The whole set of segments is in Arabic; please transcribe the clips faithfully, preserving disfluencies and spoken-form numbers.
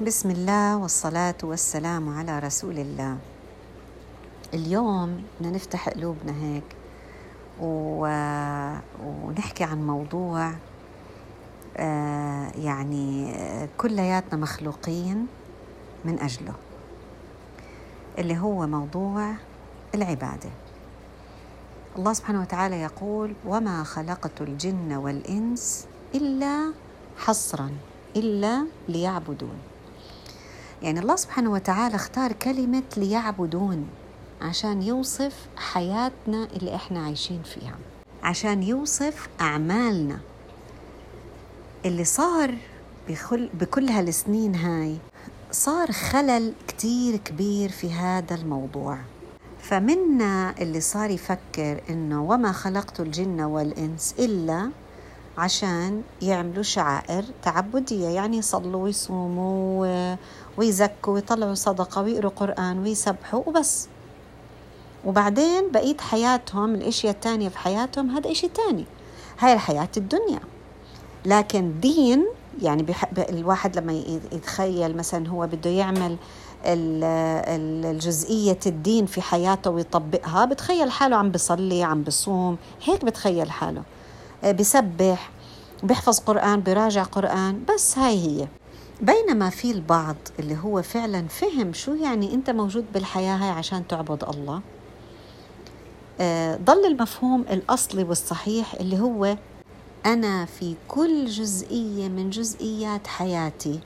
بسم الله والصلاة والسلام على رسول الله. اليوم بدنا نفتح قلوبنا هيك و... ونحكي عن موضوع آه يعني كلياتنا مخلوقين من أجله، اللي هو موضوع العبادة. الله سبحانه وتعالى يقول: وما خلقت الجن والإنس إلا حصرا إلا ليعبدون. يعني الله سبحانه وتعالى اختار كلمة ليعبدون عشان يوصف حياتنا اللي احنا عايشين فيها، عشان يوصف أعمالنا اللي صار بكل, بكل هالسنين هاي. صار خلل كتير كبير في هذا الموضوع، فمنا اللي صار يفكر إنه وما خلقت الجن والإنس إلا عشان يعملوا شعائر تعبدية، يعني يصلوا ويصوموا ويزكوا ويطلعوا صدقة ويقروا قرآن ويسبحوا وبس، وبعدين بقيت حياتهم الاشياء التانية في حياتهم هذا اشي تاني، هاي الحياة الدنيا. لكن دين يعني بح... الواحد لما يتخيل مثلا هو بده يعمل الجزئية الدين في حياته ويطبقها، بتخيل حاله عم بصلي عم بصوم، هيك بتخيل حاله بسبح بيحفظ قرآن بيراجع قرآن، بس هاي هي. بينما في البعض اللي هو فعلا فهم شو يعني انت موجود بالحياة هاي عشان تعبد الله. ضل المفهوم الأصلي والصحيح اللي هو أنا في كل جزئية من جزئيات حياتي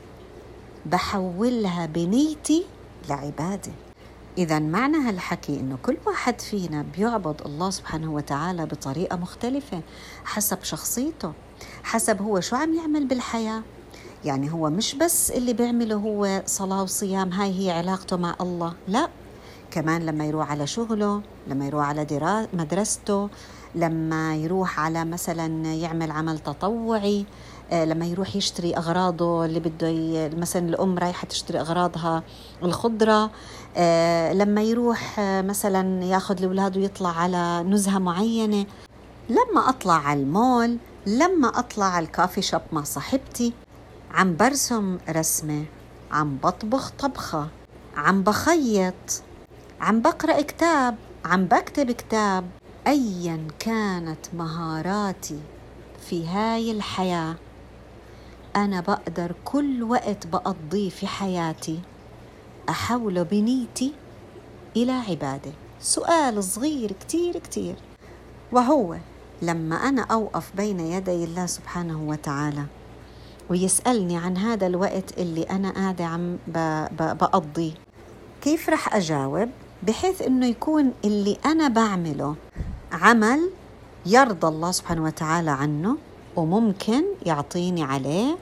بحولها بنيتي لعبادة. إذا معنى هالحكي إنه كل واحد فينا بيعبد الله سبحانه وتعالى بطريقة مختلفة حسب شخصيته، حسب هو شو عم يعمل بالحياة. يعني هو مش بس اللي بيعمله هو صلاة وصيام، هاي هي علاقته مع الله، لا، كمان لما يروح على شغله، لما يروح على درا... مدرسته، لما يروح على مثلا يعمل عمل تطوعي، لما يروح يشتري أغراضه اللي بده ي... مثلا الأم رايحة تشتري أغراضها الخضرة، لما يروح مثلا ياخد لأولاده يطلع على نزهة معينة، لما أطلع على المول، لما أطلع على الكافي شوب مع صاحبتي، عم برسم رسمة، عم بطبخ طبخة، عم بخيط، عم بقرأ كتاب، عم بكتب كتاب. أيا كانت مهاراتي في هاي الحياة، أنا بقدر كل وقت بقضيه في حياتي أحوله بنيتي إلى عبادة. سؤال صغير كتير كتير، وهو لما أنا أوقف بين يدي الله سبحانه وتعالى ويسألني عن هذا الوقت اللي أنا قاعدة عم بقضيه، كيف رح أجاوب بحيث إنه يكون اللي أنا بعمله عمل يرضى الله سبحانه وتعالى عنه وممكن يعطيني عليه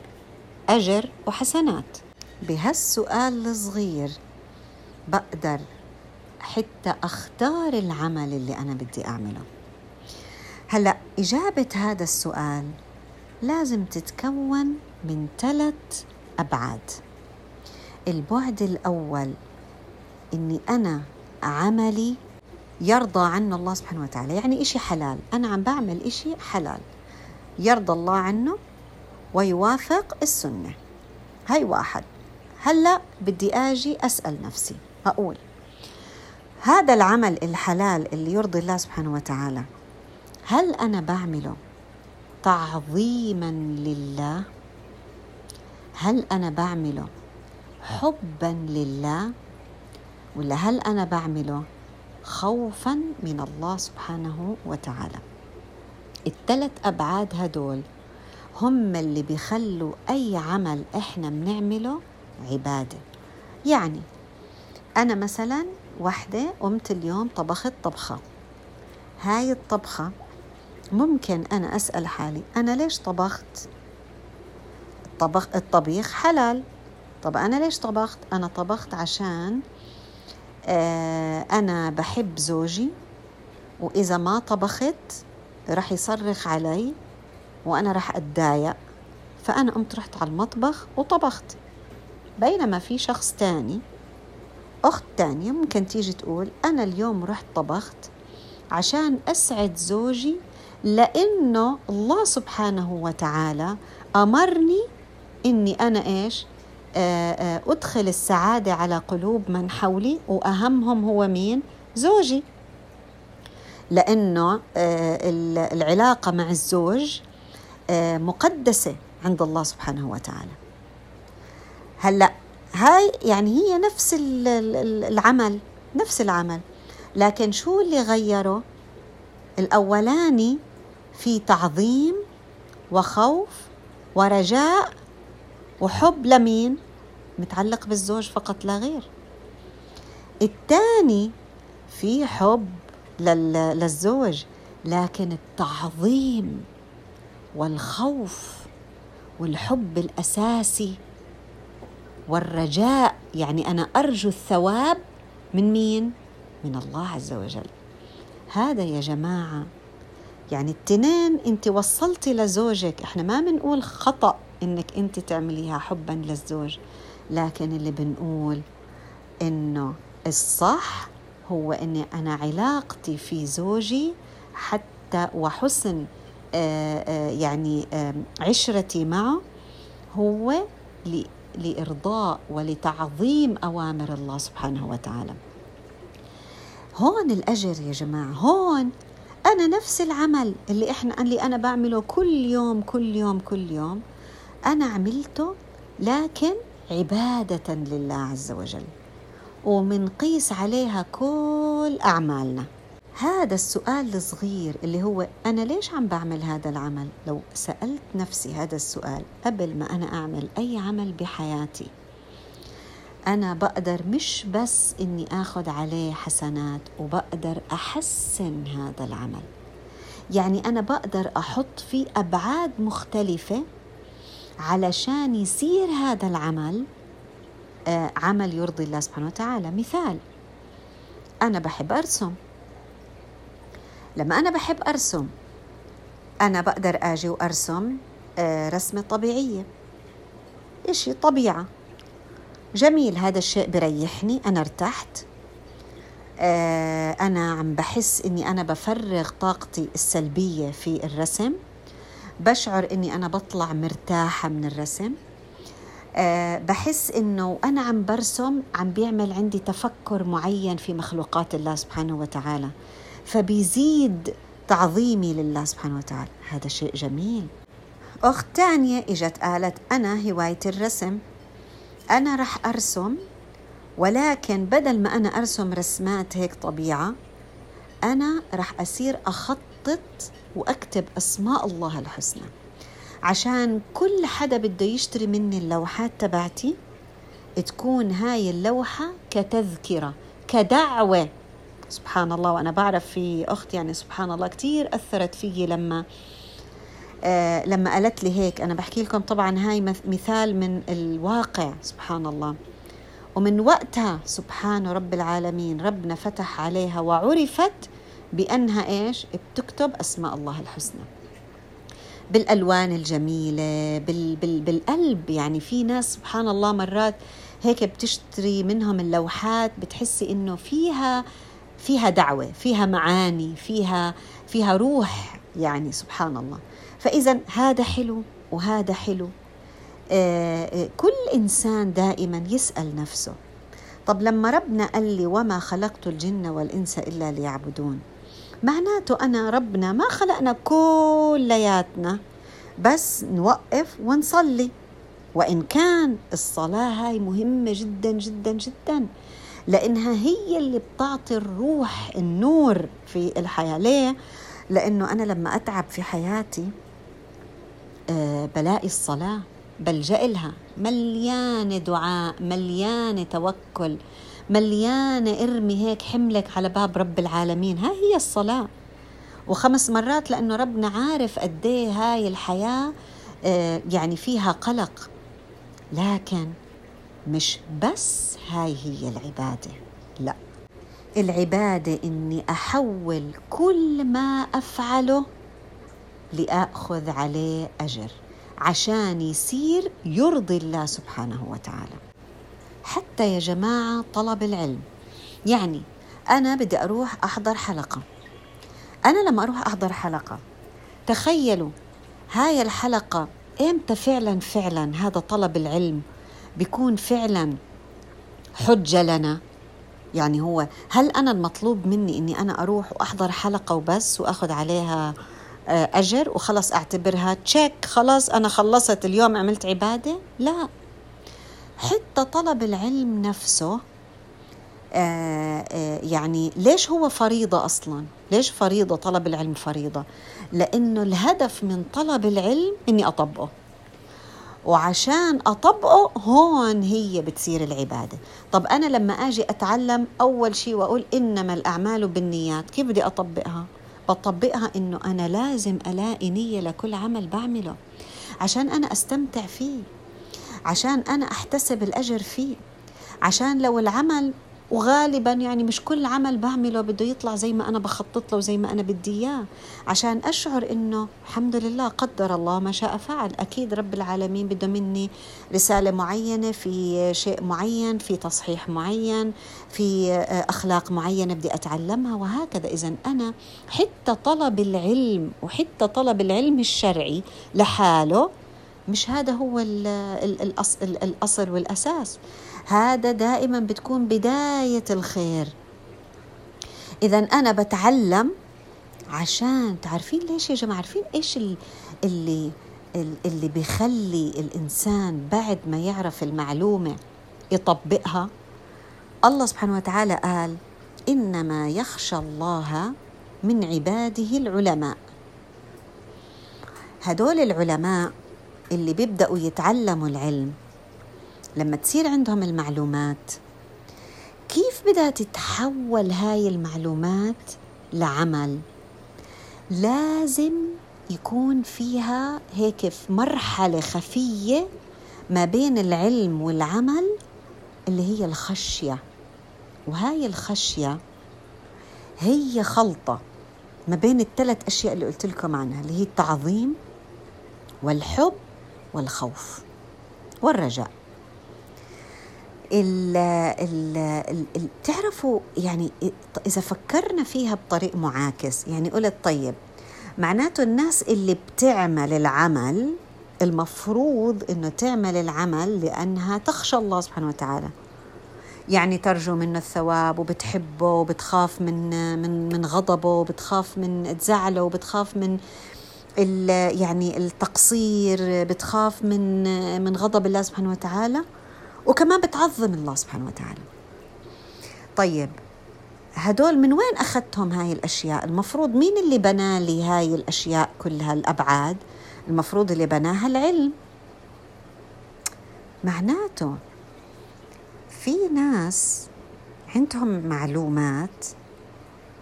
أجر وحسنات. بهالسؤال الصغير بقدر حتى أختار العمل اللي أنا بدي أعمله. هلأ إجابة هذا السؤال لازم تتكون من ثلاث أبعاد. البعد الأول إني أنا عملي يرضى عنه الله سبحانه وتعالى، يعني إشي حلال، أنا عم بعمل إشي حلال يرضى الله عنه ويوافق السنة. هاي واحد. هلأ بدي آجي أسأل نفسي، أقول هذا العمل الحلال اللي يرضي الله سبحانه وتعالى، هل أنا بعمله تعظيما لله؟ هل أنا بعمله حبا لله؟ ولا هل أنا بعمله خوفا من الله سبحانه وتعالى؟ الثلاث أبعاد هدول هم اللي بيخلوا أي عمل إحنا بنعمله عبادة. يعني أنا مثلا وحدة قمت اليوم طبخت طبخة، هاي الطبخة ممكن أنا أسأل حالي أنا ليش طبخت؟ الطبخ الطبيخ حلال، طب أنا ليش طبخت؟ أنا طبخت عشان أنا بحب زوجي، وإذا ما طبخت رح يصرخ علي وأنا رح أتضايق، فأنا قمت رحت على المطبخ وطبخت. بينما في شخص تاني، أخت تانية، ممكن تيجي تقول أنا اليوم رحت طبخت عشان أسعد زوجي، لأنه الله سبحانه وتعالى أمرني أني أنا إيش أدخل السعادة على قلوب من حولي، وأهمهم هو مين؟ زوجي، لأنه العلاقة مع الزوج مقدسة عند الله سبحانه وتعالى. هلأ هاي يعني هي نفس العمل، نفس العمل، لكن شو اللي غيره؟ الأولاني في تعظيم وخوف ورجاء وحب لمين؟ متعلق بالزوج فقط لا غير. الثاني في حب للزوج، لكن التعظيم والخوف والحب الأساسي والرجاء، يعني أنا أرجو الثواب من مين؟ من الله عز وجل. هذا يا جماعة يعني التنين أنت وصلتي لزوجك، إحنا ما بنقول خطأ إنك أنت تعمليها حبا للزوج، لكن اللي بنقول إنه الصح هو إني أنا علاقتي في زوجي حتى وحسن آآ آآ يعني آآ عشرتي معه هو لإرضاء ولتعظيم أوامر الله سبحانه وتعالى. هون الأجر يا جماعة، هون أنا نفس العمل اللي إحنا اللي أنا بعمله كل يوم كل يوم كل يوم أنا عملته، لكن عبادة لله عز وجل، ومنقيس عليها كل أعمالنا. هذا السؤال الصغير اللي هو أنا ليش عم بعمل هذا العمل؟ لو سألت نفسي هذا السؤال قبل ما أنا أعمل أي عمل بحياتي، أنا بقدر مش بس إني أخذ عليه حسنات، وبقدر أحسن هذا العمل، يعني أنا بقدر أحط فيه أبعاد مختلفة علشان يصير هذا العمل آه عمل يرضي الله سبحانه وتعالى. مثال، أنا بحب أرسم، لما أنا بحب أرسم أنا بقدر أجي وأرسم آه رسمة طبيعية، إشي طبيعة جميل، هذا الشيء بريحني، أنا ارتحت، آه أنا عم بحس إني أنا بفرغ طاقتي السلبية في الرسم، بشعر إني أنا بطلع مرتاحة من الرسم، أه بحس إنه أنا عم برسم عم بيعمل عندي تفكر معين في مخلوقات الله سبحانه وتعالى، فبيزيد تعظيمي لله سبحانه وتعالى، هذا شيء جميل. أخت تانية إجت قالت أنا هواية الرسم، أنا رح أرسم، ولكن بدل ما أنا أرسم رسمات هيك طبيعة، أنا رح أصير أخطط وأكتب أسماء الله الحسنى، عشان كل حدا بده يشتري مني اللوحات تبعتي تكون هاي اللوحة كتذكرة كدعوة. سبحان الله، وأنا بعرف في أخت يعني سبحان الله كتير أثرت فيي لما آه لما قالت لي هيك. أنا بحكي لكم طبعا هاي مثال من الواقع سبحان الله، ومن وقتها سبحان رب العالمين ربنا فتح عليها وعرفت بأنها إيش؟ بتكتب أسماء الله الحسنى بالألوان الجميلة بال بال بالقلب. يعني في ناس سبحان الله مرات هيك بتشتري منهم اللوحات بتحسي إنه فيها فيها دعوة، فيها معاني، فيها فيها روح، يعني سبحان الله. فإذا هذا حلو وهذا حلو. آه كل إنسان دائما يسأل نفسه، طب لما ربنا قال لي وما خلقت الجن والإنس إلا ليعبدون، معناته أنا ربنا ما خلقنا كلياتنا بس نوقف ونصلي، وإن كان الصلاة هاي مهمة جدا جدا جدا، لأنها هي اللي بتعطي الروح النور في الحياة. ليه؟ لأنه أنا لما أتعب في حياتي أه بلاقي الصلاة بلجأ لها، مليانة دعاء، مليانة توكل، مليانة ارمي هيك حملك على باب رب العالمين، ها هي الصلاة. وخمس مرات لأنه ربنا عارف قديه هاي الحياة آه يعني فيها قلق، لكن مش بس هاي هي العبادة، لا، العبادة إني أحول كل ما أفعله لأأخذ عليه أجر عشان يصير يرضي الله سبحانه وتعالى. حتى يا جماعة طلب العلم، يعني أنا بدي أروح أحضر حلقة، أنا لما أروح أحضر حلقة تخيلوا هاي الحلقة إمتى فعلا فعلا هذا طلب العلم بيكون فعلا حجة لنا؟ يعني هو هل أنا المطلوب مني أني أنا أروح وأحضر حلقة وبس وأخذ عليها أجر وخلص أعتبرها تشيك، خلاص أنا خلصت اليوم عملت عبادة؟ لا، حتى طلب العلم نفسه آآ آآ يعني ليش هو فريضة أصلا؟ ليش فريضة؟ طلب العلم فريضة لأنه الهدف من طلب العلم أني أطبقه، وعشان أطبقه هون هي بتصير العبادة. طب أنا لما أجي أتعلم أول شيء وأقول إنما الأعمال بالنيات، كيف بدي أطبقها؟ بطبقها إنه أنا لازم ألاقي نية لكل عمل بعمله عشان أنا أستمتع فيه، عشان أنا أحتسب الأجر فيه، عشان لو العمل، وغالبا يعني مش كل عمل بعمله بده يطلع زي ما أنا بخطط له وزي ما أنا بدي إياه، عشان أشعر إنه الحمد لله قدر الله ما شاء فعل، أكيد رب العالمين بده مني رسالة معينة في شيء معين، في تصحيح معين، في أخلاق معينة بدي أتعلمها، وهكذا. إذن أنا حتى طلب العلم وحتى طلب العلم الشرعي لحاله مش هذا هو الأصل والأساس، هذا دائما بتكون بداية الخير. إذن أنا بتعلم عشان، تعرفين ليش يا جماعة؟ عارفين إيش اللي اللي بيخلي الإنسان بعد ما يعرف المعلومة يطبقها؟ الله سبحانه وتعالى قال إنما يخشى الله من عباده العلماء. هدول العلماء اللي بيبدأوا يتعلموا العلم لما تصير عندهم المعلومات، كيف بدها تتحول هاي المعلومات لعمل؟ لازم يكون فيها هيك في مرحلة خفية ما بين العلم والعمل اللي هي الخشية، وهاي الخشية هي خلطة ما بين الثلاث أشياء اللي قلت لكم عنها، اللي هي التعظيم والحب والخوف والرجاء. ال ال ال بتعرفوا يعني إذا فكرنا فيها بطريق معاكس، يعني قلت طيب معناته الناس اللي بتعمل العمل المفروض إنه تعمل العمل لأنها تخشى الله سبحانه وتعالى، يعني ترجو منه الثواب وبتحبه وبتخاف من من من غضبه وبتخاف من زعله وبتخاف من يعني التقصير، بتخاف من من غضب الله سبحانه وتعالى، وكمان بتعظم الله سبحانه وتعالى. طيب هدول من وين أخذتهم هاي الأشياء؟ المفروض مين اللي بنى لي هاي الأشياء كلها الأبعاد؟ المفروض اللي بناها العلم. معناته في ناس عندهم معلومات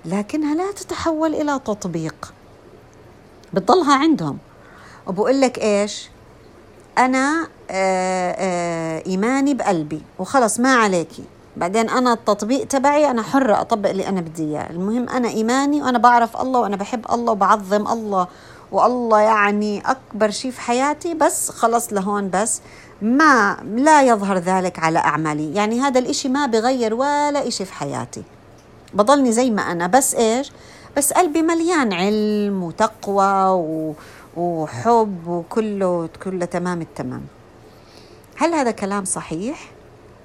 لكنها لا تتحول إلى تطبيق، بتضلها عندهم. وبقول لك إيش؟ أنا آآ آآ إيماني بقلبي وخلص ما عليكي، بعدين أنا التطبيق تبعي أنا حرة أطبق اللي أنا بدي إياه، المهم أنا إيماني وأنا بعرف الله وأنا بحب الله وبعظم الله والله يعني أكبر شيء في حياتي، بس خلص لهون بس، ما لا يظهر ذلك على أعمالي، يعني هذا الإشي ما بغير ولا إشي في حياتي، بضلني زي ما أنا، بس إيش؟ بس قلبي مليان علم وتقوى و وحب وكله كله تمام التمام. هل هذا كلام صحيح؟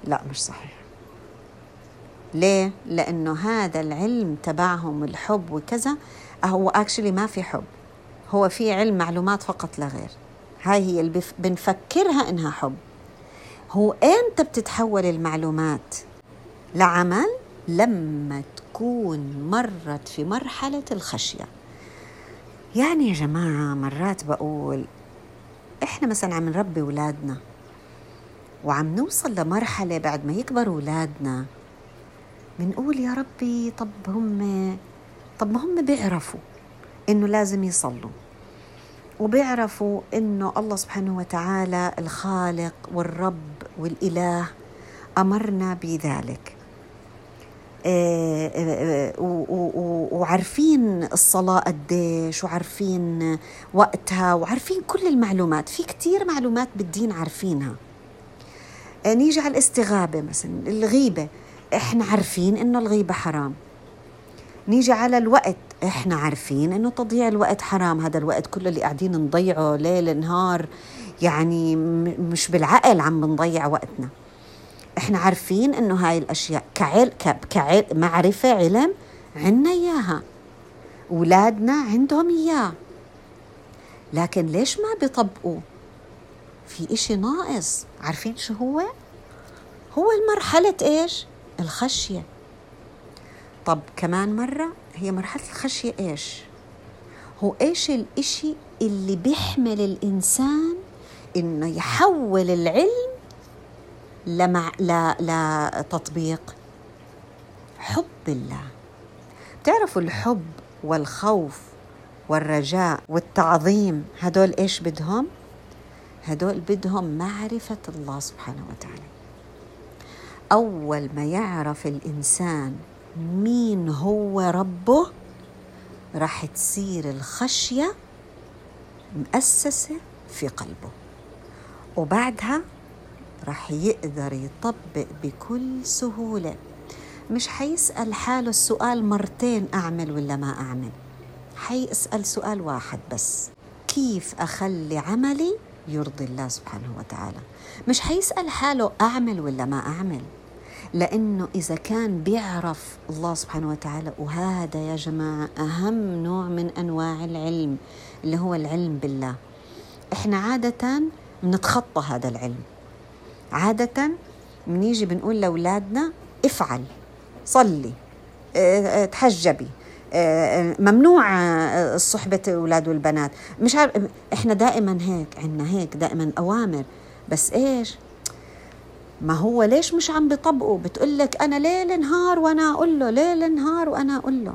لا مش صحيح. ليه؟ لأنه هذا العلم تبعهم الحب وكذا، هو اكشلي ما في حب، هو في علم معلومات فقط لا غير، هاي هي اللي بنفكرها إنها حب. هو إمتى بتتحول المعلومات لعمل؟ لما تكون مرت في مرحلة الخشية. يعني يا جماعة مرات بقول إحنا مثلا عم نربي ولادنا وعم نوصل لمرحلة بعد ما يكبروا ولادنا بنقول يا ربي طب هم طب ما هم بيعرفوا إنه لازم يصلوا، وبيعرفوا إنه الله سبحانه وتعالى الخالق والرب والإله أمرنا بذلك، وعارفين الصلاة قديش وعارفين وقتها وعارفين كل المعلومات، في كتير معلومات بالدين عارفينها. نيجي على الاستغابة مثلا، الغيبة، احنا عارفين انه الغيبة حرام، نيجي على الوقت، احنا عارفين انه تضييع الوقت حرام، هذا الوقت كله اللي قاعدين نضيعه ليل نهار يعني مش بالعقل عم بنضيع وقتنا. احنا عارفين انه هاي الاشياء كعل كعل معرفة علم عنا اياها، اولادنا عندهم اياه، لكن ليش ما بيطبقوا؟ في اشي ناقص. عارفين شو هو؟ هو المرحلة ايش؟ الخشية. طب كمان مرة، هي مرحلة الخشية ايش؟ هو ايش الاشي اللي بيحمل الانسان انه يحول العلم لمع... لا... لا تطبيق؟ حب الله. بتعرفوا الحب والخوف والرجاء والتعظيم هدول ايش بدهم؟ هدول بدهم معرفة الله سبحانه وتعالى. أول ما يعرف الإنسان مين هو ربه راح تصير الخشية مؤسسة في قلبه، وبعدها راح يقدر يطبق بكل سهولة، مش حيسأل حاله السؤال مرتين أعمل ولا ما أعمل، حيسأل سؤال واحد بس، كيف أخلي عملي يرضي الله سبحانه وتعالى. مش حيسأل حاله أعمل ولا ما أعمل، لأنه إذا كان بيعرف الله سبحانه وتعالى، وهذا يا جماعة أهم نوع من أنواع العلم اللي هو العلم بالله. إحنا عادة بنتخطى هذا العلم، عادة بنيجي بنقول لأولادنا افعل، صلي، اه، تحجبي، ممنوع صحبة الأولاد والبنات، مش عارف. إحنا دائما هيك عنا، هيك دائما أوامر، بس إيش ما هو ليش مش عم بيطبقوا؟ بتقولك أنا ليل نهار وأنا أقول له، ليل نهار وأنا أقول له،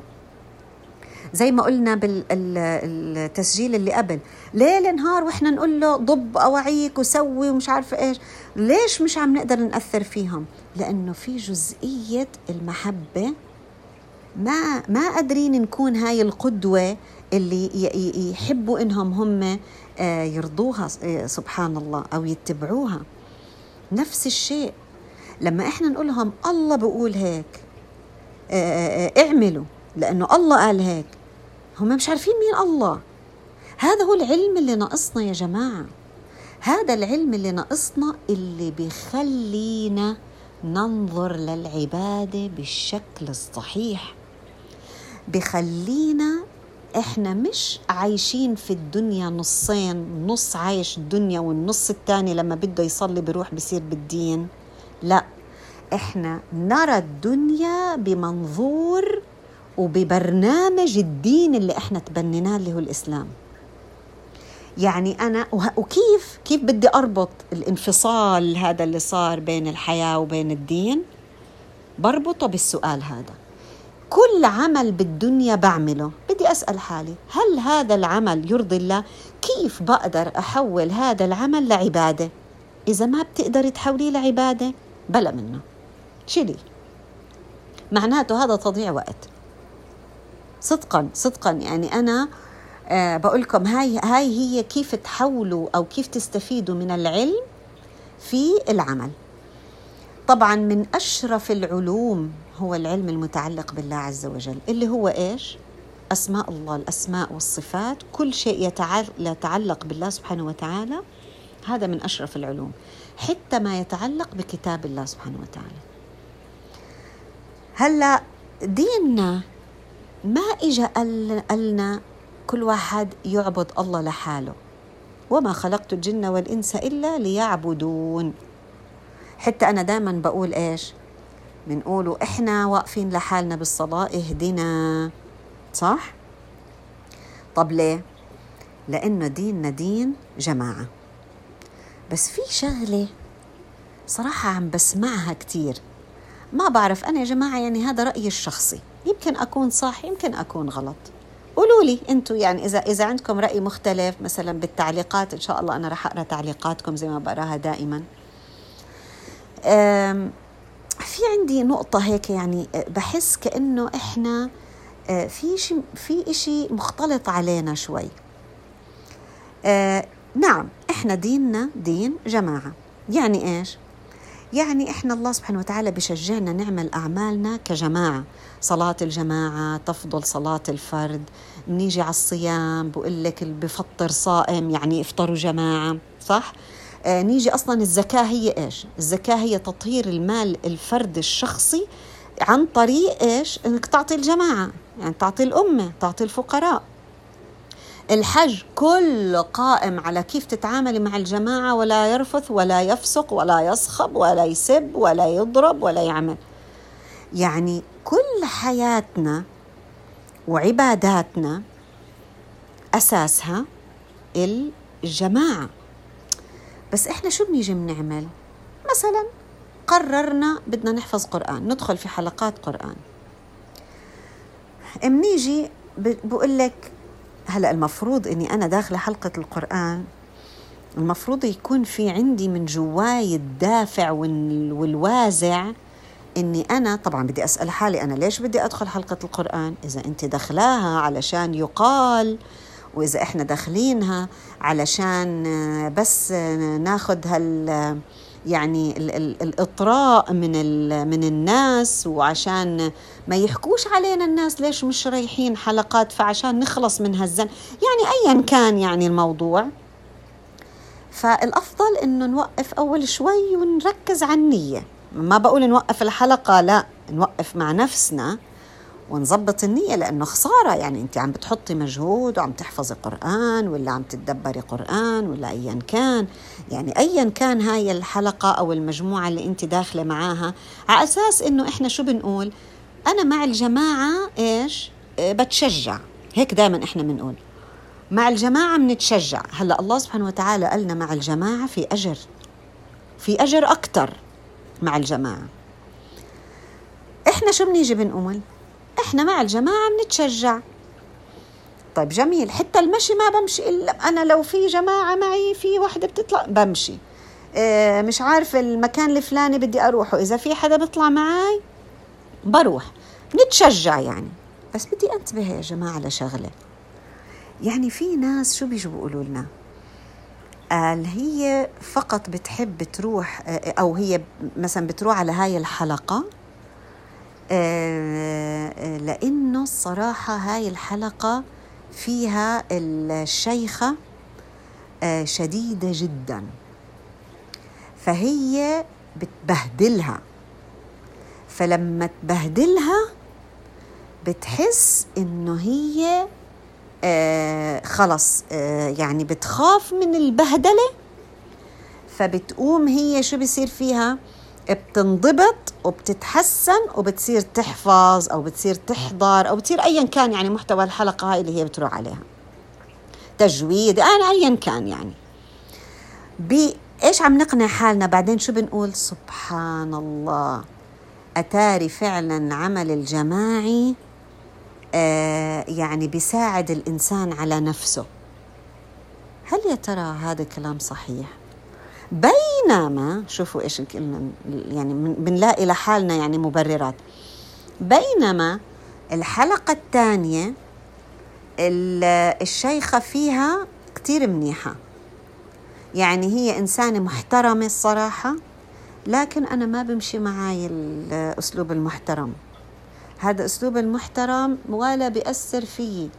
زي ما قلنا بالتسجيل اللي قبل، ليل نهار وإحنا نقول له ضب أواعيك وسوي ومش عارف إيش. ليش مش عم نقدر نأثر فيهم؟ لأنه في جزئية المحبة ما ما قادرين نكون هاي القدوة اللي يحبوا إنهم هم يرضوها سبحان الله أو يتبعوها. نفس الشيء لما إحنا نقولهم الله بقول هيك اعملوا لأنه الله قال هيك، هم مش عارفين مين الله. هذا هو العلم اللي ناقصنا يا جماعة، هذا العلم اللي ناقصنا اللي بيخلينا ننظر للعبادة بالشكل الصحيح، بخلينا إحنا مش عايشين في الدنيا نصين، نص عايش الدنيا والنص التاني لما بده يصلي بروح بصير بالدين. لا، إحنا نرى الدنيا بمنظور وببرنامج الدين اللي إحنا تبنيناه اللي هو الإسلام. يعني أنا وكيف كيف بدي أربط الانفصال هذا اللي صار بين الحياة وبين الدين؟ بربطه بالسؤال هذا. كل عمل بالدنيا بعمله بدي أسأل حالي هل هذا العمل يرضي الله؟ كيف بقدر أحول هذا العمل لعبادة؟ إذا ما بتقدر تحوليه لعبادة بلا منه، شيلي، معناته هذا تضييع وقت. صدقا صدقا يعني أنا أه بقولكم هاي, هاي هي كيف تحولوا أو كيف تستفيدوا من العلم في العمل. طبعا من أشرف العلوم هو العلم المتعلق بالله عز وجل، اللي هو إيش؟ أسماء الله، الأسماء والصفات، كل شيء يتعلق بالله سبحانه وتعالى، هذا من أشرف العلوم، حتى ما يتعلق بكتاب الله سبحانه وتعالى. هلأ ديننا ما إجا قالنا كل واحد يعبد الله لحاله، وما خلقت الجن والإنس إلا ليعبدون. حتى أنا دائما بقول إيش بنقولوا إحنا واقفين لحالنا بالصلاة، اهدنا، صح؟ طب ليه؟ لأنه ديننا دين جماعة. بس في شغلة صراحة عم بسمعها كتير، ما بعرف أنا يا جماعة، يعني هذا رأيي الشخصي، يمكن أكون صح يمكن أكون غلط، قولوا لي انتوا يعني اذا اذا عندكم راي مختلف مثلا بالتعليقات، ان شاء الله انا راح اقرا تعليقاتكم زي ما بقراها دائما. في عندي نقطه هيك يعني بحس كانه احنا في شيء في شيء مختلط علينا شوي. نعم احنا ديننا دين جماعه، يعني ايش؟ يعني إحنا الله سبحانه وتعالى بشجعنا نعمل أعمالنا كجماعة، صلاة الجماعة تفضل صلاة الفرد، منيجي على الصيام بقول لك بفطر صائم يعني افطروا جماعة، صح؟ آه نيجي أصلا الزكاة هي إيش؟ الزكاة هي تطهير المال الفرد الشخصي عن طريق إيش؟ إنك تعطي الجماعة، يعني تعطي الأمة، تعطي الفقراء. الحج كل قائم على كيف تتعاملي مع الجماعة، ولا يرفث ولا يفسق ولا يصخب ولا يسب ولا يضرب ولا يعمل. يعني كل حياتنا وعباداتنا أساسها الجماعة. بس إحنا شو بنيجي بنعمل؟ مثلا قررنا بدنا نحفظ قرآن، ندخل في حلقات قرآن، منيجي بقولك هلأ المفروض أني أنا داخلة حلقة القرآن المفروض يكون في عندي من جواي الدافع والوازع أني أنا طبعا بدي أسأل حالي أنا ليش بدي أدخل حلقة القرآن؟ إذا أنت دخلاها علشان يقال، وإذا إحنا داخلينها علشان بس ناخد هال يعني ال ال الإطراء من, ال من الناس، وعشان ما يحكوش علينا الناس ليش مش رايحين حلقات، فعشان نخلص من هالزن يعني أيا كان يعني الموضوع. فالأفضل إنه نوقف أول شوي ونركز على النية. ما بقول نوقف الحلقة، لا، نوقف مع نفسنا ونظبط النية، لأنه خسارة يعني أنت عم بتحطي مجهود وعم تحفظي قرآن ولا عم تتدبري قرآن ولا أيا كان، يعني أيا كان هاي الحلقة أو المجموعة اللي أنت داخلة معاها، على أساس إنه إحنا شو بنقول؟ أنا مع الجماعة إيش؟ إيه بتشجع، هيك دائما إحنا بنقول مع الجماعة بنتشجع. هلأ الله سبحانه وتعالى قالنا مع الجماعة في أجر، في أجر أكتر مع الجماعة. إحنا شو بنيجي بنقول؟ إحنا مع الجماعة بنتشجع. طيب جميل، حتى المشي ما بمشي إلا أنا لو في جماعة معي، في واحدة بتطلع بمشي، إيه مش عارف المكان الفلاني بدي أروحه، إذا في حدا بطلع معي بروح، بنتشجع يعني. بس بدي أنتبه يا جماعة لشغلة، يعني في ناس شو بيجوا بيقولوا لنا؟ قال هي فقط بتحب تروح، أو هي مثلا بتروح على هاي الحلقة لأنه الصراحة هاي الحلقة فيها الشيخة شديدة جدا فهي بتبهدلها، فلما تبهدلها بتحس إنه هي خلص يعني بتخاف من البهدلة، فبتقوم هي شو بيصير فيها؟ بتنضبط وبتتحسن وبتصير تحفظ أو بتصير تحضر أو بتصير أيا كان يعني محتوى الحلقة هاي اللي هي بتروح عليها، تجويد أنا أيا كان يعني. بإيش عم نقنع حالنا بعدين؟ شو بنقول؟ سبحان الله، أتاري فعلا عمل الجماعي آه يعني بيساعد الإنسان على نفسه. هل يا ترى هذا الكلام صحيح؟ بينما شوفوا إيش الكلمة يعني بنلاقي لحالنا يعني مبررات. بينما الحلقة الثانية الشيخة فيها كتير منيحة، يعني هي إنسانة محترمة الصراحة، لكن أنا ما بمشي معاي الأسلوب المحترم، هذا أسلوب المحترم ولا بيأثر فيي،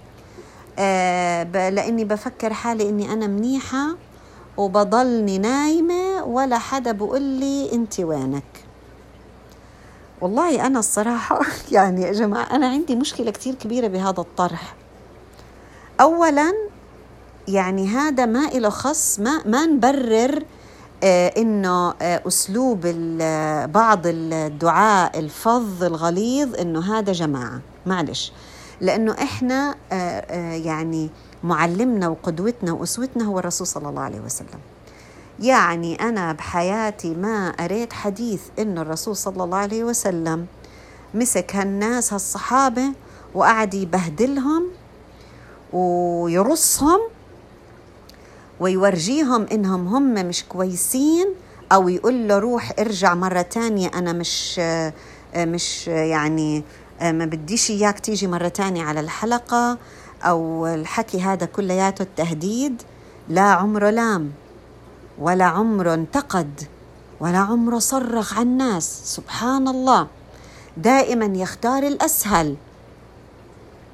آه لأني بفكر حالي أني أنا منيحة وبضلني نايمة ولا حدا بقولي أنت وينك. والله أنا الصراحة يعني يا جماعة أنا عندي مشكلة كتير كبيرة بهذا الطرح. أولا يعني هذا ما إله خص، ما, ما نبرر آه إنه آه أسلوب بعض الدعاء الفظ الغليظ إنه هذا جماعة، معلش، لأنه إحنا آه آه يعني معلمنا وقدوتنا وأسوتنا هو الرسول صلى الله عليه وسلم. يعني أنا بحياتي ما قريت حديث إن الرسول صلى الله عليه وسلم مسك هالناس هالصحابة وقعد يبهدلهم ويرصهم ويورجيهم إنهم هم مش كويسين، أو يقول له روح ارجع مرة تانية أنا مش مش يعني ما بديش إياك تيجي مرة تانية على الحلقة، أو الحكي هذا كلياته التهديد. لا عمره لام ولا عمره انتقد ولا عمره صرخ على الناس. سبحان الله، دائما يختار الأسهل.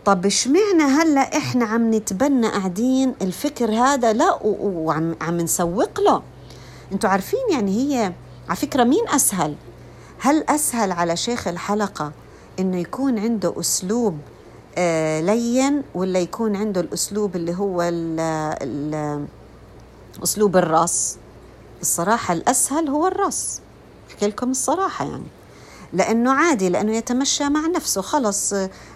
طب اشمعنى هلأ إحنا عم نتبنى قاعدين الفكر هذا لا وعم عم نسوق له؟ انتوا عارفين يعني هي على فكرة مين أسهل؟ هل أسهل على شيخ الحلقة إنه يكون عنده أسلوب آه لين، ولا يكون عنده الأسلوب اللي هو ال ال أسلوب الرأس؟ الصراحة الأسهل هو الرأس، أحكي لكم الصراحة يعني، لأنه عادي، لأنه يتمشى مع نفسه، خلص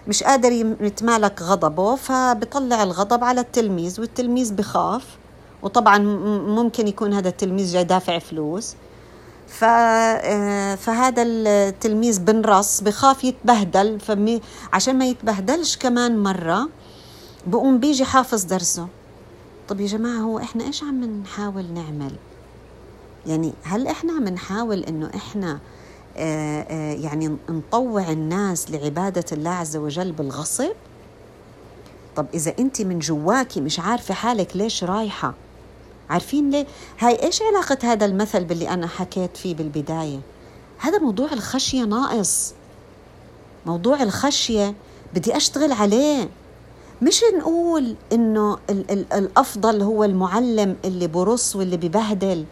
مش قادر يتمالك غضبه فبطلع الغضب على التلميذ، والتلميذ بخاف، وطبعا ممكن يكون هذا التلميذ جاي دافع فلوس، فهذا التلميذ بنرص بخاف يتبهدل، عشان ما يتبهدلش كمان مرة بقوم بيجي حافظ درسه. طب يا جماعة، هو إحنا إيش عم نحاول نعمل؟ يعني هل إحنا عم نحاول إنه إحنا آآ آآ يعني نطوع الناس لعبادة الله عز وجل بالغصب؟ طب إذا أنت من جواكي مش عارفة حالك ليش رايحة، عارفين ليه؟ هاي إيش علاقة هذا المثل باللي أنا حكيت فيه بالبداية؟ هذا موضوع الخشية ناقص، موضوع الخشية بدي أشتغل عليه. مش نقول إنه ال ال الأفضل هو المعلم اللي برص واللي ببهدل.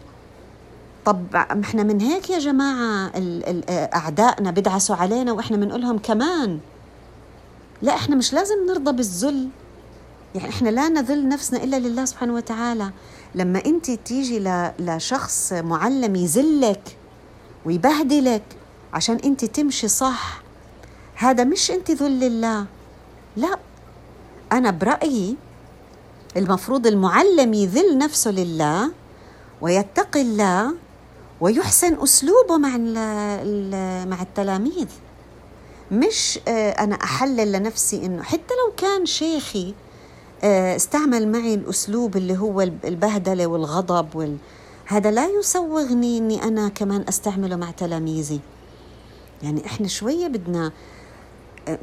طب احنا من هيك يا جماعة أعدائنا بدعسوا علينا وإحنا بنقولهم كمان لا، إحنا مش لازم نرضى بالذل، يعني إحنا لا نذل نفسنا إلا لله سبحانه وتعالى. لما أنت تيجي لشخص معلم يذلك ويبهدلك عشان أنت تمشي صح، هذا مش أنت ذل الله، لا. أنا برأيي المفروض المعلم يذل نفسه لله ويتقي الله ويحسن أسلوبه مع مع التلاميذ. مش أنا أحلل لنفسي إنه حتى لو كان شيخي استعمل معي الأسلوب اللي هو البهدلة والغضب وال... هذا لا يسوغني إني أنا كمان أستعمله مع تلاميذي. يعني إحنا شوية بدنا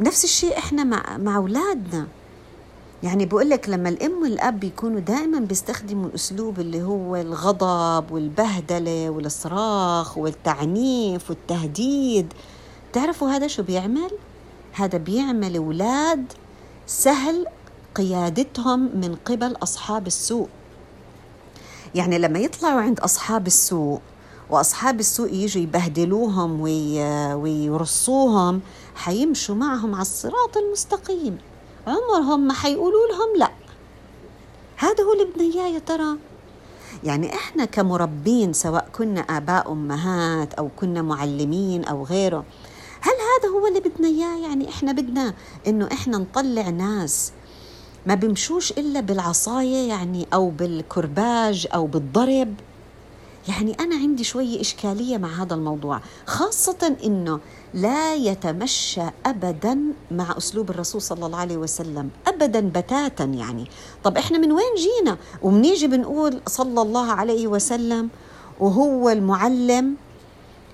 نفس الشيء إحنا مع مع أولادنا. يعني بقولك لما الأم والأب يكونوا دائما بيستخدموا الأسلوب اللي هو الغضب والبهدلة والصراخ والتعنيف والتهديد، تعرفوا هذا شو بيعمل؟ هذا بيعمل أولاد سهل قيادتهم من قبل أصحاب السوء. يعني لما يطلعوا عند أصحاب السوء وأصحاب السوء يجوا يبهدلوهم ويرصوهم، حيمشوا معهم على الصراط المستقيم، عمرهم ما حيقولوا لهم لا. هذا هو اللي بدنا اياه يا ترى. يعني احنا كمربين، سواء كنا آباء أمهات أو كنا معلمين أو غيره، هل هذا هو اللي بدنا اياه؟ يعني احنا بدنا انه احنا نطلع ناس ما بمشوش إلا بالعصاية يعني، أو بالكرباج أو بالضرب؟ يعني أنا عندي شوية إشكالية مع هذا الموضوع، خاصة إنه لا يتمشى أبدا مع أسلوب الرسول صلى الله عليه وسلم أبدا بتاتا. يعني طب إحنا من وين جينا ومنيجي بنقول صلى الله عليه وسلم وهو المعلم،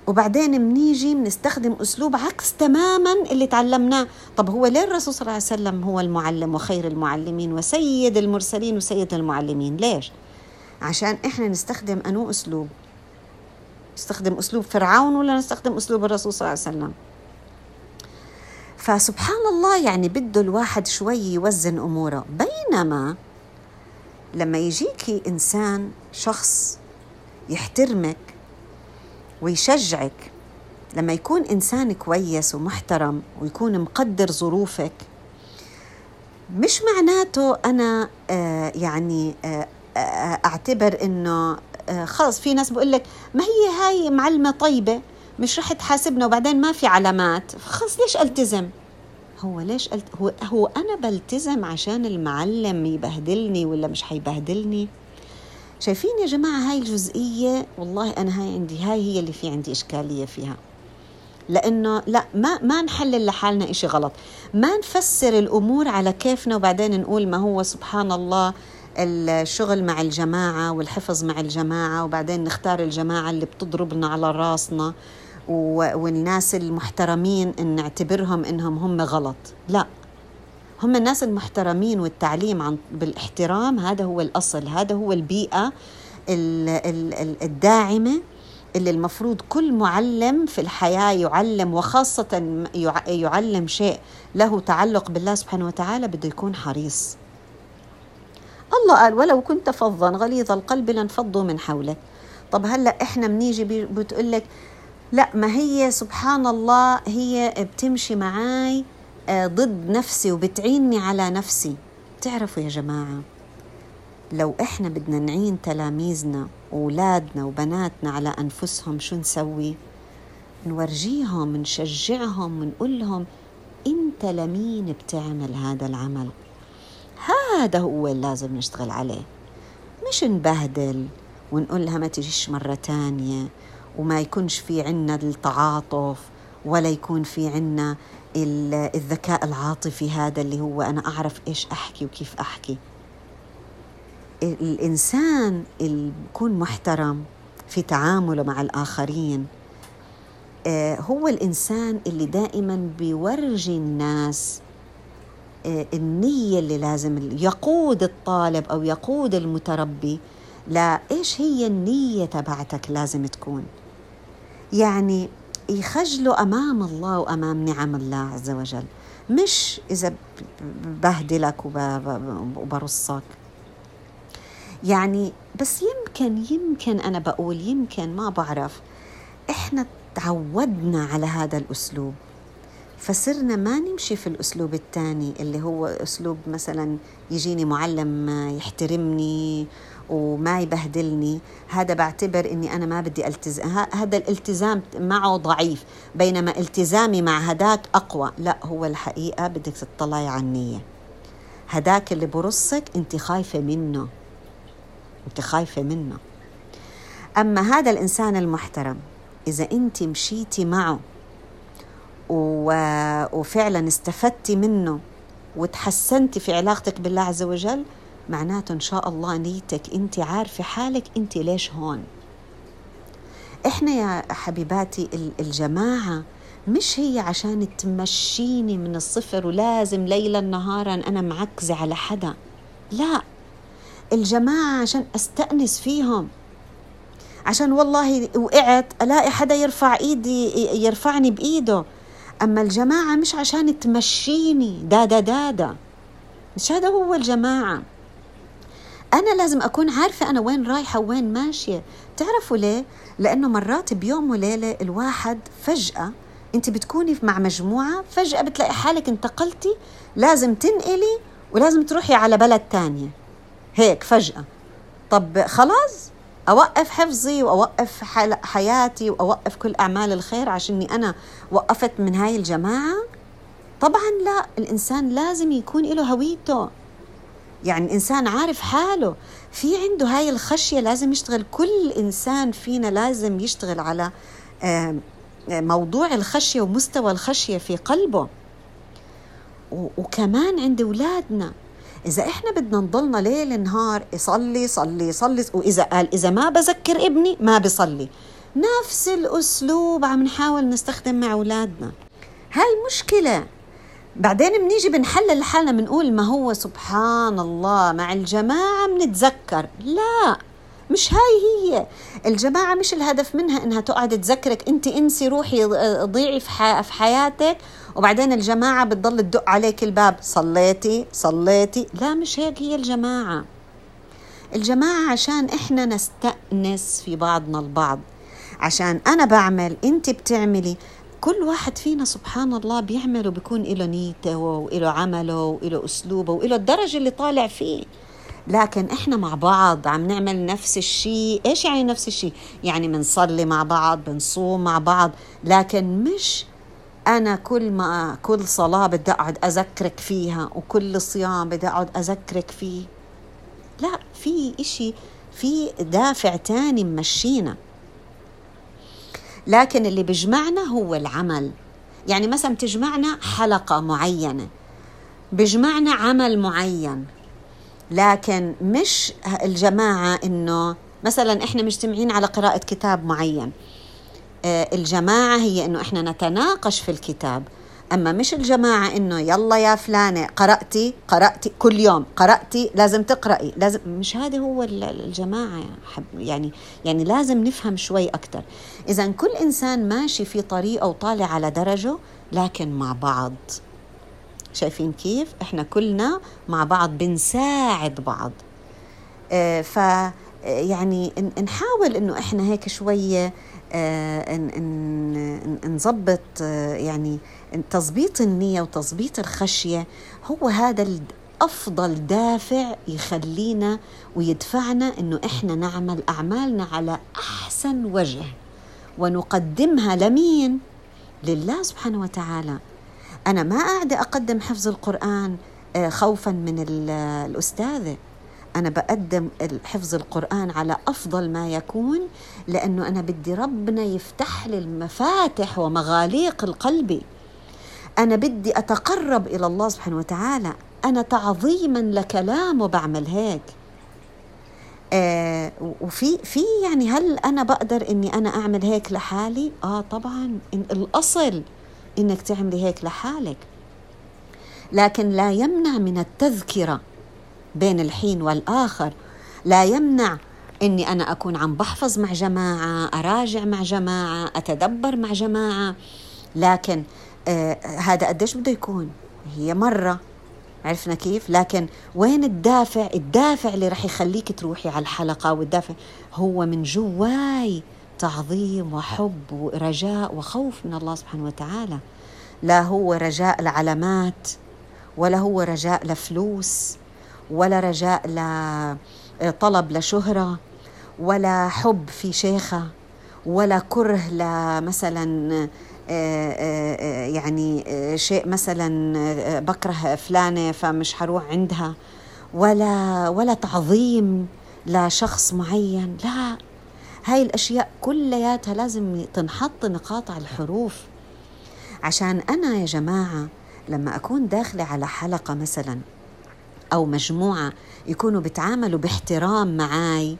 وبعدين منيجي بنستخدم أسلوب عكس تماما اللي تعلمناه؟ طب هو ليه الرسول صلى الله عليه وسلم هو المعلم وخير المعلمين وسيد المرسلين وسيد المعلمين؟ ليش؟ عشان إحنا نستخدم أنو أسلوب؟ نستخدم أسلوب فرعون ولا نستخدم أسلوب الرسول صلى الله عليه وسلم؟ فسبحان الله، يعني بده الواحد شوي يوزن أموره. بينما لما يجيكي إنسان، شخص يحترمك ويشجعك، لما يكون إنسان كويس ومحترم ويكون مقدر ظروفك، مش معناته أنا آه يعني آه أعتبر إنه خلص. في ناس بقولك ما هي هاي معلمة طيبة مش رح تحاسبنا وبعدين ما في علامات، خلص ليش ألتزم؟ هو ليش ألت... هو... هو أنا بلتزم عشان المعلم يبهدلني ولا مش حيبهدلني؟ شايفين يا جماعة هاي الجزئية؟ والله أنا هاي عندي، هاي هي اللي في عندي إشكالية فيها، لأنه لا ما ما نحلل لحالنا إشي غلط، ما نفسر الأمور على كيفنا وبعدين نقول ما هو سبحان الله الشغل مع الجماعة والحفظ مع الجماعة، وبعدين نختار الجماعة اللي بتضربنا على راسنا والناس المحترمين إن نعتبرهم إنهم هم غلط. لا، هم الناس المحترمين والتعليم عن بالاحترام هذا هو الأصل، هذا هو البيئة الداعمة اللي المفروض كل معلم في الحياة يعلم، وخاصة يعلم شيء له تعلق بالله سبحانه وتعالى، بده يكون حريص. الله قال ولو كنت فظا غليظ القلب لانفضوا من حولك. طب هلأ إحنا منيجي بتقولك لا، ما هي سبحان الله هي بتمشي معاي ضد نفسي وبتعيني على نفسي. تعرفوا يا جماعة، لو إحنا بدنا نعين تلاميذنا وولادنا وبناتنا على أنفسهم شو نسوي؟ نورجيهم، نشجعهم، نقولهم أنت لمين بتعمل هذا العمل؟ هذا هو اللي لازم نشتغل عليه، مش نبهدل ونقولها ما تجيش مرة تانية، وما يكونش في عنا التعاطف، ولا يكون في عنا الذكاء العاطفي هذا اللي هو أنا أعرف إيش أحكي وكيف أحكي. الإنسان اللي بيكون محترم في تعامله مع الآخرين هو الإنسان اللي دائما بيورجي الناس النية اللي لازم يقود الطالب أو يقود المتربي، لا إيش هي النية تبعتك لازم تكون، يعني يخجلوا أمام الله وأمام نعم الله عز وجل، مش إذا بهدلك وبرصك. يعني بس يمكن يمكن أنا بقول يمكن ما بعرف إحنا تعودنا على هذا الأسلوب، فصرنا ما نمشي في الأسلوب الثاني اللي هو أسلوب مثلا يجيني معلم يحترمني وما يبهدلني، هذا بعتبر أني أنا ما بدي ألتزم، هذا الالتزام معه ضعيف، بينما التزامي مع هداك أقوى. لا، هو الحقيقة بدك تطلعي على النية. هداك اللي برصك أنت خايفة منه، أنت خايفة منه. أما هذا الإنسان المحترم إذا أنت مشيتي معه وفعلا استفدتي منه وتحسنتي في علاقتك بالله عز وجل، معناته إن شاء الله نيتك أنت عارفة حالك أنت ليش هون. إحنا يا حبيباتي الجماعة مش هي عشان تمشيني من الصفر ولازم ليلا نهارا أنا معكزة على حدا، لا، الجماعة عشان أستأنس فيهم، عشان والله وقعت ألاقي حدا يرفع إيدي يرفعني بإيده. أما الجماعة مش عشان تمشيني دادا دادا، مش هذا هو الجماعة. أنا لازم أكون عارفة أنا وين رايحة وين ماشية. تعرفوا ليه؟ لأنه مرات بيوم وليلة الواحد فجأة أنت بتكوني مع مجموعة، فجأة بتلاقي حالك انتقلتي، لازم تنقلي ولازم تروحي على بلد تانية هيك فجأة. طب خلاص أوقف حفظي وأوقف حياتي وأوقف كل أعمال الخير عشاني أنا وقفت من هاي الجماعة؟ طبعا لا، الإنسان لازم يكون له هويته، يعني الإنسان عارف حاله، في عنده هاي الخشية. لازم يشتغل كل إنسان فينا، لازم يشتغل على موضوع الخشية ومستوى الخشية في قلبه. وكمان عند أولادنا إذا إحنا بدنا نضلنا ليل نهار يصلي صلي صلي، وإذا قال إذا ما بذكر ابني ما بيصلي، نفس الأسلوب عم نحاول نستخدم مع أولادنا. هاي مشكلة. بعدين بنيجي بنحلل لحالنا بنقول ما هو سبحان الله مع الجماعة بنتذكر. لا، مش هاي هي الجماعة، مش الهدف منها إنها تقعد تذكرك أنت انسي روحي ضيعي في حياتك، وبعدين الجماعة بتضل تدق عليك الباب صليتي صليتي. لا، مش هيك هي الجماعة. الجماعة عشان إحنا نستأنس في بعضنا البعض، عشان أنا بعمل أنت بتعملي، كل واحد فينا سبحان الله بيعمل وبيكون إله نيته وإله عمله وإله أسلوبه وإله الدرجة اللي طالع فيه. لكن إحنا مع بعض عم نعمل نفس الشيء. إيش يعني نفس الشيء؟ يعني بنصلي مع بعض، بنصوم مع بعض، لكن مش أنا كل ما كل صلاة بدي أقعد أذكرك فيها وكل صيام بدي أقعد أذكرك فيه. لا، في إشي، في دافع تاني ممشينا، لكن اللي بجمعنا هو العمل. يعني مثلا بتجمعنا حلقة معينة، بجمعنا عمل معين، لكن مش الجماعة إنه مثلا إحنا مجتمعين على قراءة كتاب معين. الجماعة هي إنه إحنا نتناقش في الكتاب، أما مش الجماعة إنه يلا يا فلانة قرأتي قرأتي كل يوم قرأتي لازم تقرأي لازم، مش هذا هو الجماعة يعني. يعني لازم نفهم شوي أكتر. إذا كل إنسان ماشي في طريقه وطالع على درجه لكن مع بعض، شايفين كيف إحنا كلنا مع بعض بنساعد بعض. آه ف يعني نحاول إنه إحنا هيك شوية آه إن إن نظبط آه يعني تظبيط النية وتظبيط الخشية، هو هذا الأفضل دافع يخلينا ويدفعنا إنه إحنا نعمل أعمالنا على أحسن وجه ونقدمها لمين؟ لله سبحانه وتعالى. أنا ما قاعدة أقدم حفظ القرآن آه خوفا من الأستاذة، أنا بقدم حفظ القرآن على أفضل ما يكون، لأنه أنا بدي ربنا يفتح لي المفاتح ومغاليق القلب. أنا بدي أتقرب إلى الله سبحانه وتعالى، أنا تعظيما لكلامه بعمل هيك. آه وفي في يعني هل أنا بقدر إني أنا أعمل هيك لحالي؟ آه طبعا، إن الأصل إنك تعملي هيك لحالك، لكن لا يمنع من التذكرة بين الحين والآخر، لا يمنع أني أنا أكون عم بحفظ مع جماعة، أراجع مع جماعة، أتدبر مع جماعة. لكن آه هذا قديش بده يكون؟ هي مرة، عرفنا كيف؟ لكن وين الدافع؟ الدافع اللي رح يخليك تروحي على الحلقة والدافع هو من جواي، تعظيم وحب ورجاء وخوف من الله سبحانه وتعالى. لا هو رجاء لعلامات، ولا هو رجاء لفلوس، ولا رجاء لطلب لشهرة، ولا حب في شيخة، ولا كره لمثلا يعني شيء مثلا بكره فلانة فمش هروح عندها، ولا ولا تعظيم لشخص معين. لا، هاي الأشياء كلياتها لازم تنحط نقاط على الحروف. عشان أنا يا جماعة لما أكون داخلة على حلقة مثلا أو مجموعة يكونوا بتعاملوا باحترام معاي،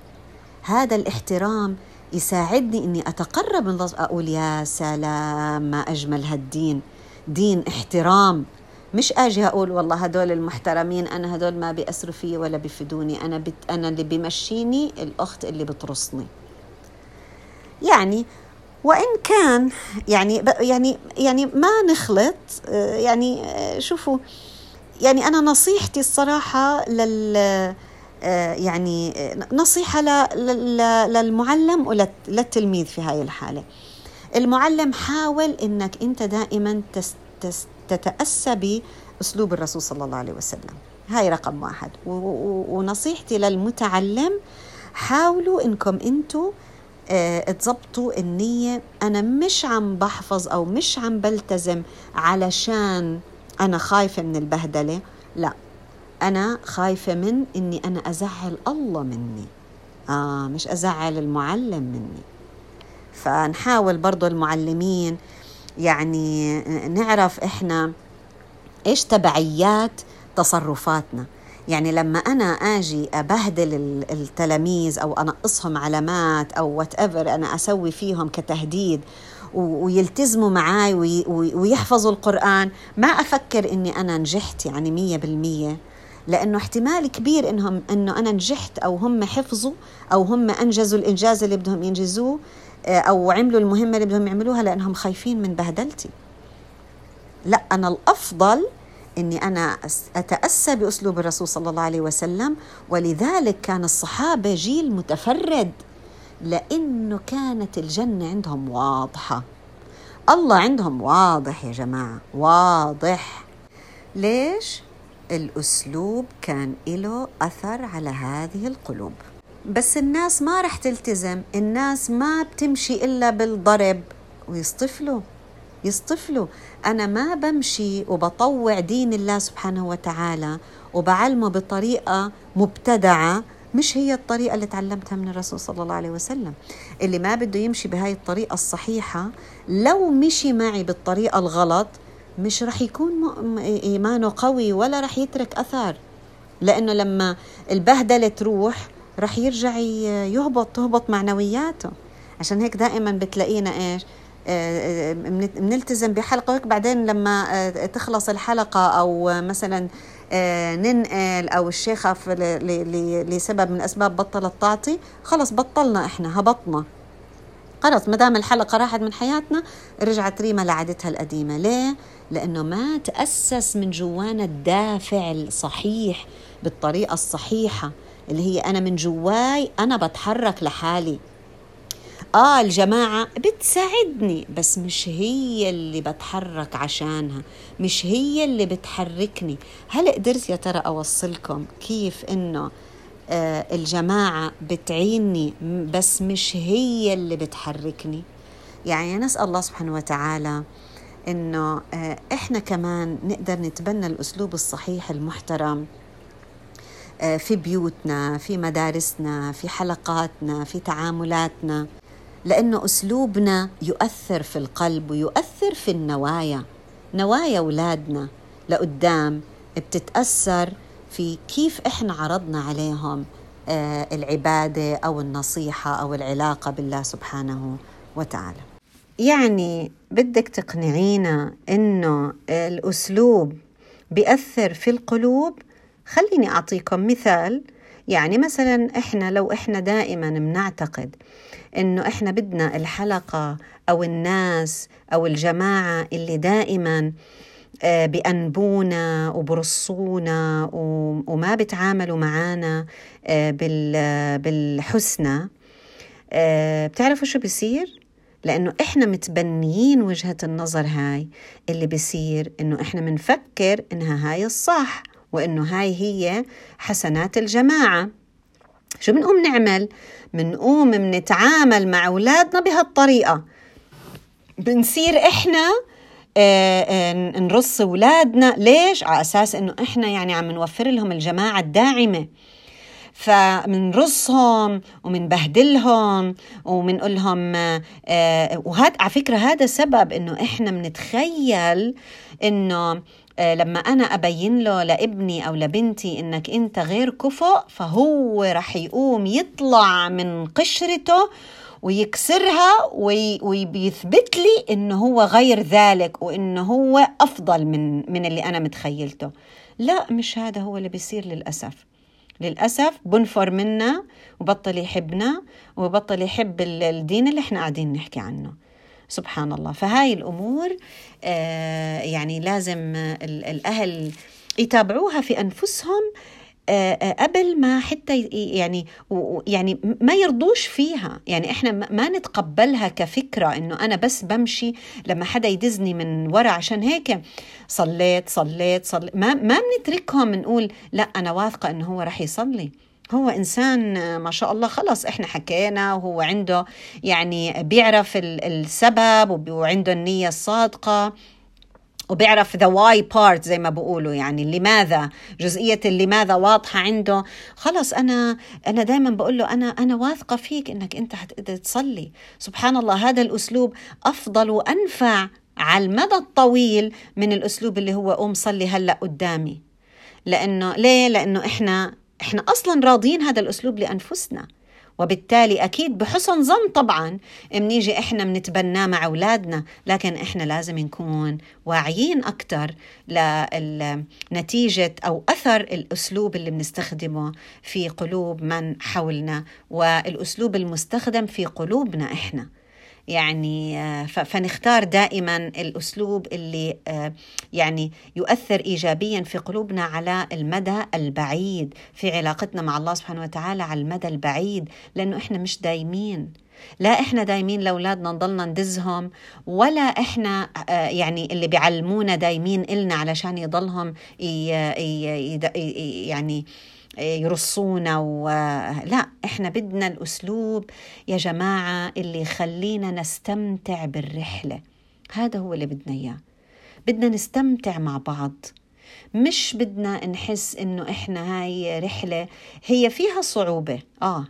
هذا الاحترام يساعدني أني أتقرب من الله. أقول يا سلام، ما أجمل هالدين، دين احترام. مش أجي أقول والله هدول المحترمين، أنا هدول ما بيأسروا فيي ولا بيفيدوني، أنا, بت... أنا اللي بمشيني الأخت اللي بترصني يعني. وإن كان يعني يعني يعني ما نخلط يعني. شوفوا يعني أنا نصيحتي الصراحة لل يعني نصيحة للمعلم وللتلميذ في هاي الحالة. المعلم حاول إنك أنت دائما تتأسى بأسلوب الرسول صلى الله عليه وسلم، هاي رقم واحد. ونصيحتي للمتعلم، حاولوا إنكم أنتوا تضبطوا النية. أنا مش عم بحفظ أو مش عم بلتزم علشان أنا خايفة من البهدلة، لا، أنا خايفة من إني أنا أزعل الله مني، آه مش أزعل المعلم مني. فنحاول برضو المعلمين يعني نعرف إحنا إيش تبعيات تصرفاتنا. يعني لما أنا أجي أبهدل التلاميذ أو أنقصهم علامات أو whatever أنا أسوي فيهم كتهديد ويلتزموا معاي ويحفظوا القرآن، ما أفكر إني أنا نجحت يعني مية بالمية، لأنه احتمال كبير إنهم إنه أنا نجحت أو هم حفظوا أو هم أنجزوا الإنجاز اللي بدهم ينجزوه أو عملوا المهمة اللي بدهم يعملوها لأنهم خايفين من بهدلتي. لا، أنا الأفضل إني أنا أتأسى بأسلوب الرسول صلى الله عليه وسلم. ولذلك كان الصحابة جيل متفرد، لأنه كانت الجنة عندهم واضحة، الله عندهم واضح يا جماعة، واضح. ليش؟ الأسلوب كان له أثر على هذه القلوب. بس الناس ما رح تلتزم، الناس ما بتمشي إلا بالضرب، ويصطفلوا يصطفلوا. أنا ما بمشي وبطوع دين الله سبحانه وتعالى وبعلمه بطريقة مبتدعة، مش هي الطريقة اللي تعلمتها من الرسول صلى الله عليه وسلم. اللي ما بده يمشي بهاي الطريقة الصحيحة، لو مشي معي بالطريقة الغلط مش رح يكون إيمانه قوي ولا رح يترك أثر، لأنه لما البهدلة تروح رح يرجع يهبط تهبط معنوياته. عشان هيك دائما بتلاقينا إيش بنلتزم بحلقة، وبعدين لما تخلص الحلقة أو مثلا ننقل أو الشيخة لسبب من أسباب بطلت تعطي، خلص بطلنا، إحنا هبطنا خلص، ما دام الحلقة راحت من حياتنا. رجعت ريما لعادتها القديمة. ليه؟ لأنه ما تأسس من جوانا الدافع الصحيح بالطريقة الصحيحة، اللي هي أنا من جواي أنا بتحرك لحالي. آه الجماعة بتساعدني، بس مش هي اللي بتحرك عشانها، مش هي اللي بتحركني. هل قدرت يا ترى أوصلكم كيف إنه آه الجماعة بتعيني بس مش هي اللي بتحركني؟ يعني نسأل الله سبحانه وتعالى إنه آه إحنا كمان نقدر نتبنى الأسلوب الصحيح المحترم آه في بيوتنا، في مدارسنا، في حلقاتنا، في تعاملاتنا، لأنه أسلوبنا يؤثر في القلب ويؤثر في النوايا. نوايا أولادنا لقدام بتتأثر في كيف إحنا عرضنا عليهم العبادة أو النصيحة أو العلاقة بالله سبحانه وتعالى. يعني بدك تقنعينا إنه الأسلوب بيأثر في القلوب. خليني أعطيكم مثال. يعني مثلا إحنا لو إحنا دائما بنعتقد إنه إحنا بدنا الحلقة أو الناس أو الجماعة اللي دائما بأنبونا وبرصونا وما بتعاملوا معانا بالحسنى، بتعرفوا شو بيصير؟ لأنه إحنا متبنيين وجهة النظر هاي، اللي بيصير إنه إحنا منفكر إنها هاي الصح، وإنه هاي هي حسنات الجماعة. شو بنقوم نعمل؟ بنقوم بنتعامل مع أولادنا بهالطريقة. بنصير إحنا نرص أولادنا. ليش؟ على أساس إنه إحنا يعني عم نوفر لهم الجماعة الداعمة، فمنرصهم ومنبهدلهم ومنقولهم. وهذا على فكرة هذا سبب إنه إحنا منتخيل إنه لما أنا أبين له لابني أو لبنتي إنك أنت غير كفؤ، فهو رح يقوم يطلع من قشرته ويكسرها ويثبت لي إنه هو غير ذلك وإنه هو أفضل من, من اللي أنا متخيلته. لا، مش هذا هو اللي بيصير. للأسف للأسف بنفر منا وبطل يحبنا وبطل يحب الدين اللي احنا قاعدين نحكي عنه. سبحان الله. فهاي الأمور آه يعني لازم الأهل يتابعوها في أنفسهم قبل ما حتى يعني يعني ما يرضوش فيها. يعني احنا ما نتقبلها كفكرة انه انا بس بمشي لما حدا يدزني من ورا، عشان هيك صليت صليت صلي. ما ما بنتركهم نقول لا انا واثقة انه هو رح يصلي، هو إنسان ما شاء الله خلص إحنا حكينا وهو عنده يعني بيعرف السبب وعنده النية الصادقة وبيعرف the why part زي ما بقولوا، يعني لماذا، جزئية لماذا واضحة عنده. خلص أنا أنا دائما بقول له أنا أنا واثقة فيك إنك أنت هتقدر تصلي. سبحان الله، هذا الأسلوب أفضل وأنفع على المدى الطويل من الأسلوب اللي هو قوم صلي هلأ قدامي. لأنه ليه؟ لأنه إحنا إحنا أصلاً راضين هذا الأسلوب لأنفسنا، وبالتالي أكيد بحسن ظن طبعاً منيجي إحنا منتبناه مع أولادنا. لكن إحنا لازم نكون واعيين أكتر لنتيجة أو أثر الأسلوب اللي بنستخدمه في قلوب من حولنا والأسلوب المستخدم في قلوبنا إحنا. يعني فنختار دائما الأسلوب اللي يعني يؤثر إيجابيا في قلوبنا على المدى البعيد، في علاقتنا مع الله سبحانه وتعالى على المدى البعيد، لأنه إحنا مش دايمين. لا إحنا دايمين لأولادنا نضلنا ندزهم، ولا إحنا يعني اللي بيعلمونا دايمين إلنا علشان يضلهم يعني يرصونا. ولا، إحنا بدنا الأسلوب يا جماعة اللي يخلينا نستمتع بالرحلة. هذا هو اللي بدنا إياه، بدنا نستمتع مع بعض، مش بدنا نحس إنه إحنا هاي رحلة هي فيها صعوبة. آه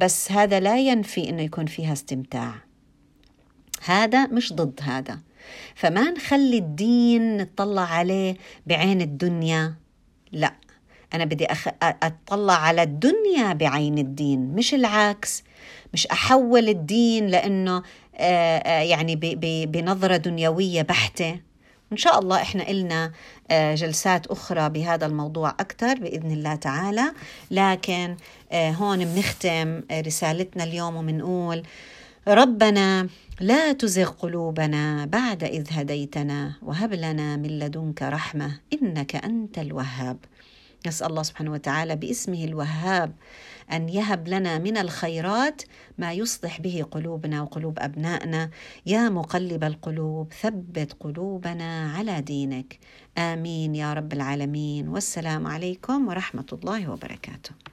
بس هذا لا ينفي إنه يكون فيها استمتاع، هذا مش ضد هذا. فما نخلي الدين نتطلع عليه بعين الدنيا. لا، أنا بدي أخ... أطلع على الدنيا بعين الدين، مش العكس. مش أحول الدين لأنه يعني بنظرة دنيوية بحتة. إن شاء الله إحنا إلنا جلسات أخرى بهذا الموضوع أكتر بإذن الله تعالى، لكن هون بنختم رسالتنا اليوم وبنقول: ربنا لا تزغ قلوبنا بعد إذ هديتنا وهب لنا من لدنك رحمة إنك أنت الوهاب. نسأل الله سبحانه وتعالى باسمه الوهاب أن يهب لنا من الخيرات ما يصلح به قلوبنا وقلوب أبنائنا. يا مقلب القلوب ثبت قلوبنا على دينك، آمين يا رب العالمين. والسلام عليكم ورحمة الله وبركاته.